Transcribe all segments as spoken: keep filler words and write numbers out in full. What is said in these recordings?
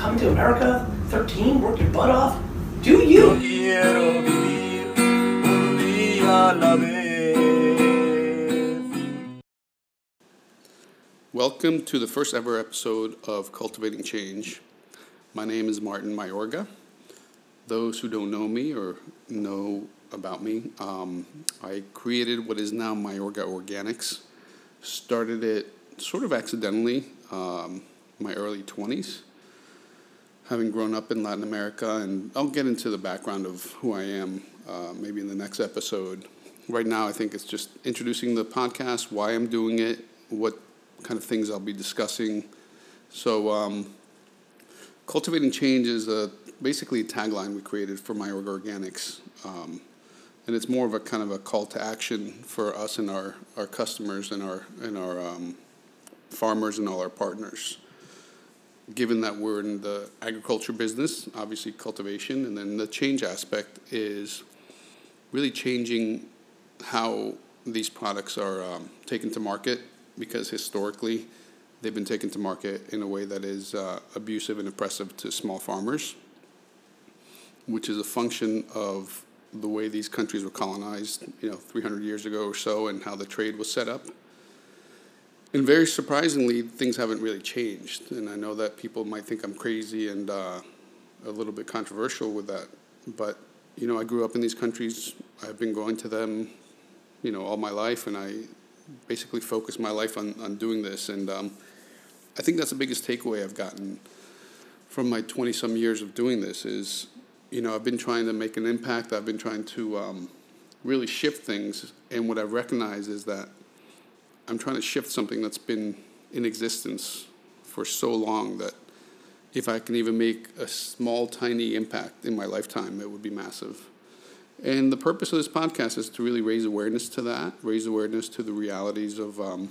come to America, thirteen, work your butt off. Do you? Welcome to the first ever episode of Cultivating Change. My name is Martin Mayorga. Those who don't know me or know about me, um, I created what is now Mayorga Organics. Started it sort of accidentally, um, my early twenties, having grown up in Latin America, and I'll get into the background of who I am uh, maybe in the next episode. Right now, I think it's just introducing the podcast, why I'm doing it, what kind of things I'll be discussing. So, um, Cultivating Change is a, basically a tagline we created for Mayorga Organics, um, and it's more of a kind of a call to action for us and our, our customers and our and our um, farmers and all our partners. Given that we're in the agriculture business, obviously cultivation, and then the change aspect is really changing how these products are um, taken to market, because historically they've been taken to market in a way that is uh, abusive and oppressive to small farmers, which is a function of the way these countries were colonized, you know, three hundred years ago or so, and how the trade was set up. And very surprisingly, things haven't really changed. And I know that people might think I'm crazy and uh, a little bit controversial with that. But, you know, I grew up in these countries. I've been going to them, you know, all my life. And I basically focused my life on, on doing this. And um, I think that's the biggest takeaway I've gotten from my twenty-some years of doing this is, you know, I've been trying to make an impact. I've been trying to um, really shift things. And what I've recognized is that I'm trying to shift something that's been in existence for so long that if I can even make a small, tiny impact in my lifetime, it would be massive. And the purpose of this podcast is to really raise awareness to that, raise awareness to the realities of, um,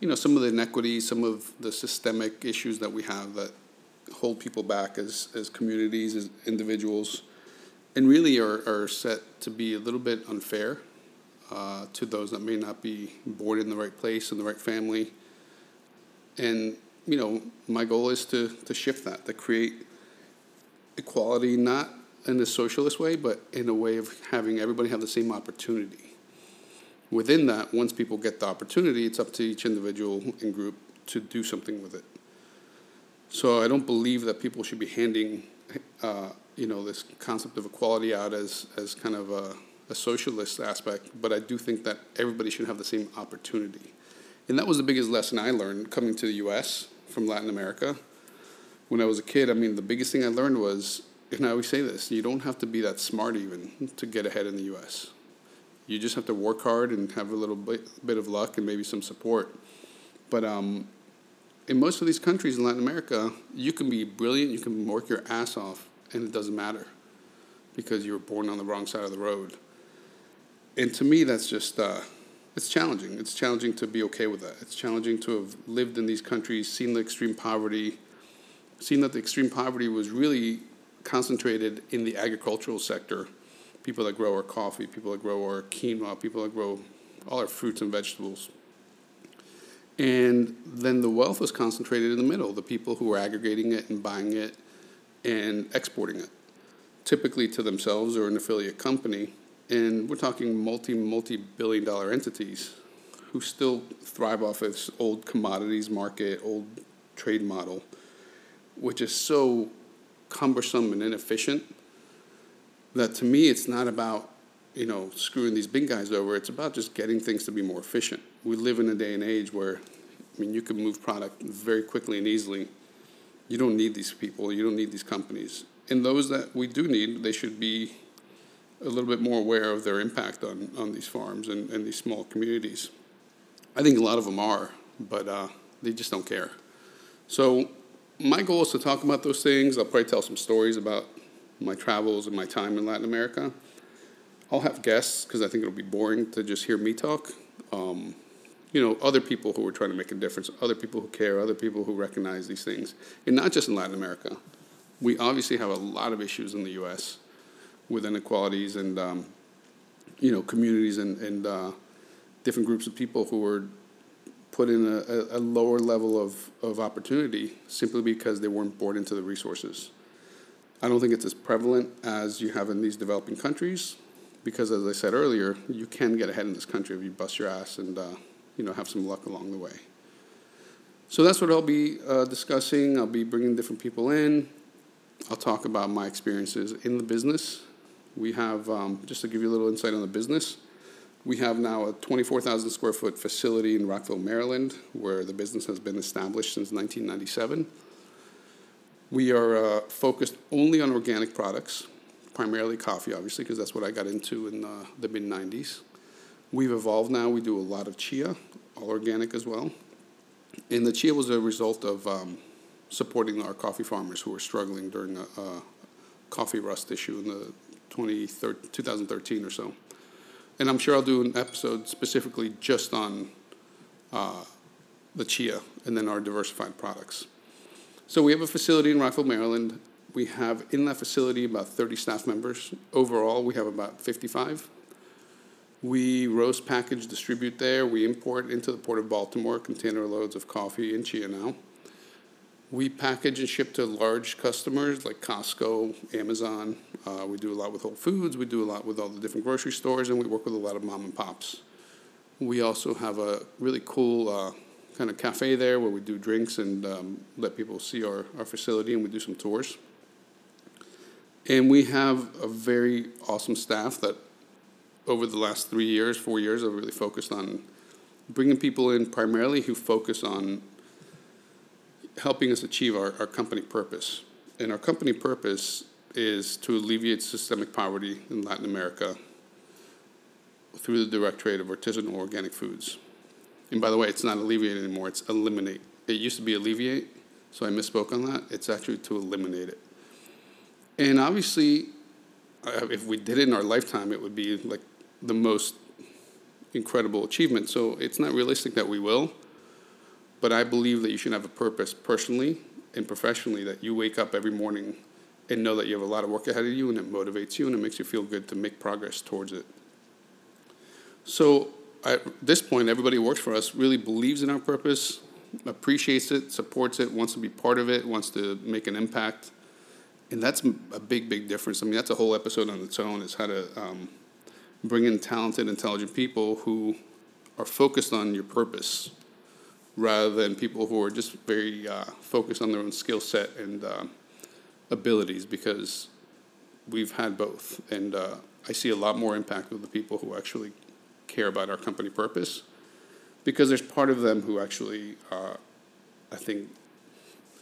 you know, some of the inequities, some of the systemic issues that we have that hold people back as, as communities, as individuals, and really are, are set to be a little bit unfair Uh, to those that may not be born in the right place, in the right family. And, you know, my goal is to, to shift that, to create equality, not in a socialist way, but in a way of having everybody have the same opportunity. Within that, once people get the opportunity, it's up to each individual and group to do something with it. So I don't believe that people should be handing, uh, you know, this concept of equality out as, as kind of a a socialist aspect, but I do think that everybody should have the same opportunity. And that was the biggest lesson I learned coming to the U S from Latin America. When I was a kid, I mean, the biggest thing I learned was, and I always say this, you don't have to be that smart even to get ahead in the U S You just have to work hard and have a little bit, bit of luck and maybe some support. But um, in most of these countries in Latin America, you can be brilliant, you can work your ass off, and it doesn't matter because you were born on the wrong side of the road. And to me, that's just, uh, it's challenging. It's challenging to be okay with that. It's challenging to have lived in these countries, seen the extreme poverty, seen that the extreme poverty was really concentrated in the agricultural sector. People that grow our coffee, people that grow our quinoa, people that grow all our fruits and vegetables. And then the wealth was concentrated in the middle, the people who were aggregating it and buying it and exporting it, typically to themselves or an affiliate company. And we're talking multi, multi-billion dollar entities who still thrive off of this old commodities market, old trade model, which is so cumbersome and inefficient that to me it's not about, you know, screwing these big guys over. It's about just getting things to be more efficient. We live in a day and age where, I mean, you can move product very quickly and easily. You don't need these people. You don't need these companies. And those that we do need, they should be a little bit more aware of their impact on, on these farms and, and these small communities. I think a lot of them are, but uh, they just don't care. So my goal is to talk about those things. I'll probably tell some stories about my travels and my time in Latin America. I'll have guests because I think it'll be boring to just hear me talk. Um, you know, other people who are trying to make a difference, other people who care, other people who recognize these things. And not just in Latin America. We obviously have a lot of issues in the U S with inequalities and, um, you know, communities and, and uh, different groups of people who are put in a, a lower level of, of opportunity simply because they weren't born into the resources. I don't think it's as prevalent as you have in these developing countries because, as I said earlier, you can get ahead in this country if you bust your ass and uh, you know, have some luck along the way. So that's what I'll be uh, discussing. I'll be bringing different people in. I'll talk about my experiences in the business. We have, um, just to give you a little insight on the business, we have now a twenty-four thousand square foot facility in Rockville, Maryland, where the business has been established since nineteen ninety-seven. We are uh, focused only on organic products, primarily coffee, obviously, because that's what I got into in uh, the mid nineties. We've evolved now. We do a lot of chia, all organic as well. And the chia was a result of um, supporting our coffee farmers who were struggling during a, a coffee rust issue in the twenty thirteen, twenty thirteen or so. And I'm sure I'll do an episode specifically just on uh, the chia and then our diversified products. So we have a facility in Rifle, Maryland. We have in that facility about thirty staff members. Overall, we have about fifty-five. We roast, package, distribute there. We import into the Port of Baltimore container loads of coffee and chia now. We package and ship to large customers like Costco, Amazon. Uh, we do a lot with Whole Foods. We do a lot with all the different grocery stores, and we work with a lot of mom and pops. We also have a really cool uh, kind of cafe there where we do drinks and um, let people see our, our facility, and we do some tours. And we have a very awesome staff that over the last three years, four years, I've really focused on bringing people in primarily who focus on helping us achieve our, our company purpose. And our company purpose is to alleviate systemic poverty in Latin America through the direct trade of artisanal organic foods. And by the way, it's not alleviate anymore, it's eliminate. It used to be alleviate, so I misspoke on that. It's actually to eliminate it. And obviously, if we did it in our lifetime, it would be like the most incredible achievement. So it's not realistic that we will. But I believe that you should have a purpose personally and professionally, that you wake up every morning and know that you have a lot of work ahead of you, and it motivates you and it makes you feel good to make progress towards it. So at this point, everybody who works for us really believes in our purpose, appreciates it, supports it, wants to be part of it, wants to make an impact. And that's a big, big difference. I mean, that's a whole episode on its own, is how to um, bring in talented, intelligent people who are focused on your purpose, rather than people who are just very uh, focused on their own skill set and uh, abilities, because we've had both. And uh, I see a lot more impact with the people who actually care about our company purpose, because there's part of them who actually, uh, I think,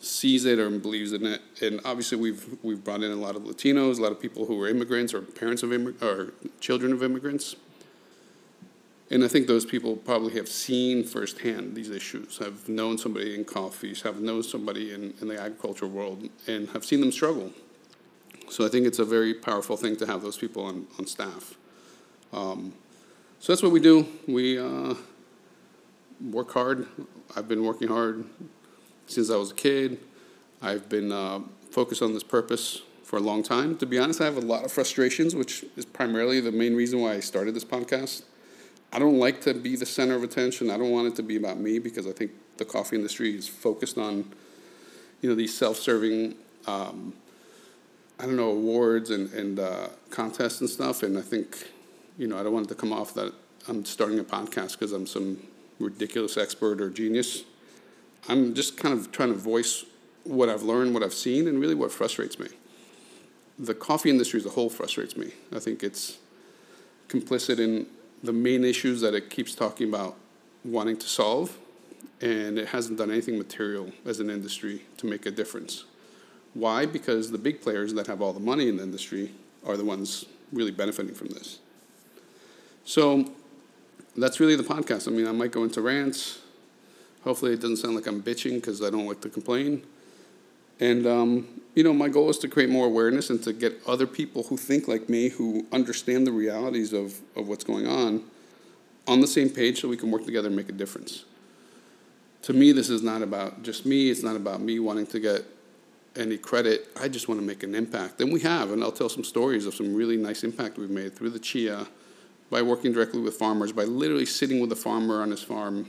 sees it or believes in it. And obviously we've, we've brought in a lot of Latinos, a lot of people who are immigrants or parents of immig- or children of immigrants. And I think those people probably have seen firsthand these issues, have known somebody in coffees, have known somebody in, in the agricultural world, and have seen them struggle. So I think it's a very powerful thing to have those people on, on staff. Um, so that's what we do. We uh, work hard. I've been working hard since I was a kid. I've been uh, focused on this purpose for a long time. To be honest, I have a lot of frustrations, which is primarily the main reason why I started this podcast. I don't like to be the center of attention. I don't want it to be about me, because I think the coffee industry is focused on, you know, these self-serving, um, I don't know, awards and, and uh, contests and stuff. And I think, you know, I don't want it to come off that I'm starting a podcast because I'm some ridiculous expert or genius. I'm just kind of trying to voice what I've learned, what I've seen, and really what frustrates me. The coffee industry as a whole frustrates me. I think it's complicit in the main issues that it keeps talking about wanting to solve, and it hasn't done anything material as an industry to make a difference. Why? Because the big players that have all the money in the industry are the ones really benefiting from this. So that's really the podcast. I mean, I might go into rants. Hopefully it doesn't sound like I'm bitching, because I don't like to complain. And, um, you know, my goal is to create more awareness and to get other people who think like me, who understand the realities of, of what's going on, on the same page so we can work together and make a difference. To me, this is not about just me. It's not about me wanting to get any credit. I just want to make an impact. And we have, and I'll tell some stories of some really nice impact we've made through the chia, by working directly with farmers, by literally sitting with a farmer on his farm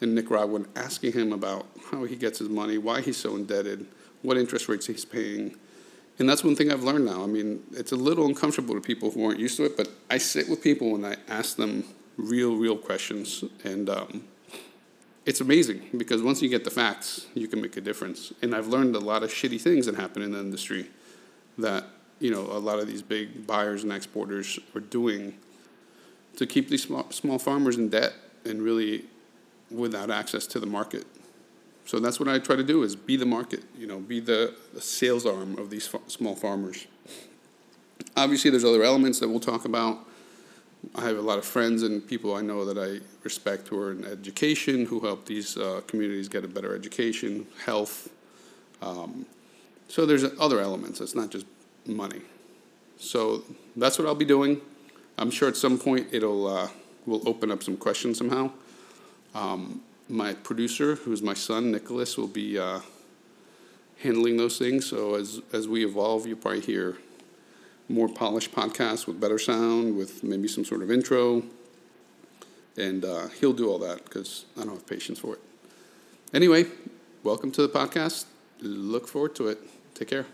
in Nicaragua and asking him about how he gets his money, why he's so indebted, what interest rates he's paying. And that's one thing I've learned now. I mean, it's a little uncomfortable to people who aren't used to it, but I sit with people and I ask them real, real questions. And um, it's amazing because once you get the facts, you can make a difference. And I've learned a lot of shitty things that happen in the industry that, you know, a lot of these big buyers and exporters are doing to keep these small, small farmers in debt and really without access to the market. So that's what I try to do, is be the market, you know, be the sales arm of these fa- small farmers. Obviously, there's other elements that we'll talk about. I have a lot of friends and people I know that I respect who are in education, who help these uh, communities get a better education, health. Um, so there's other elements. It's not just money. So that's what I'll be doing. I'm sure at some point it'll uh, we'll open up some questions somehow. Um, my producer, who's my son, Nicholas, will be uh, handling those things. So as as we evolve, you'll probably hear more polished podcasts with better sound, with maybe some sort of intro. And uh, he'll do all that because I don't have patience for it. Anyway, welcome to the podcast. Look forward to it. Take care.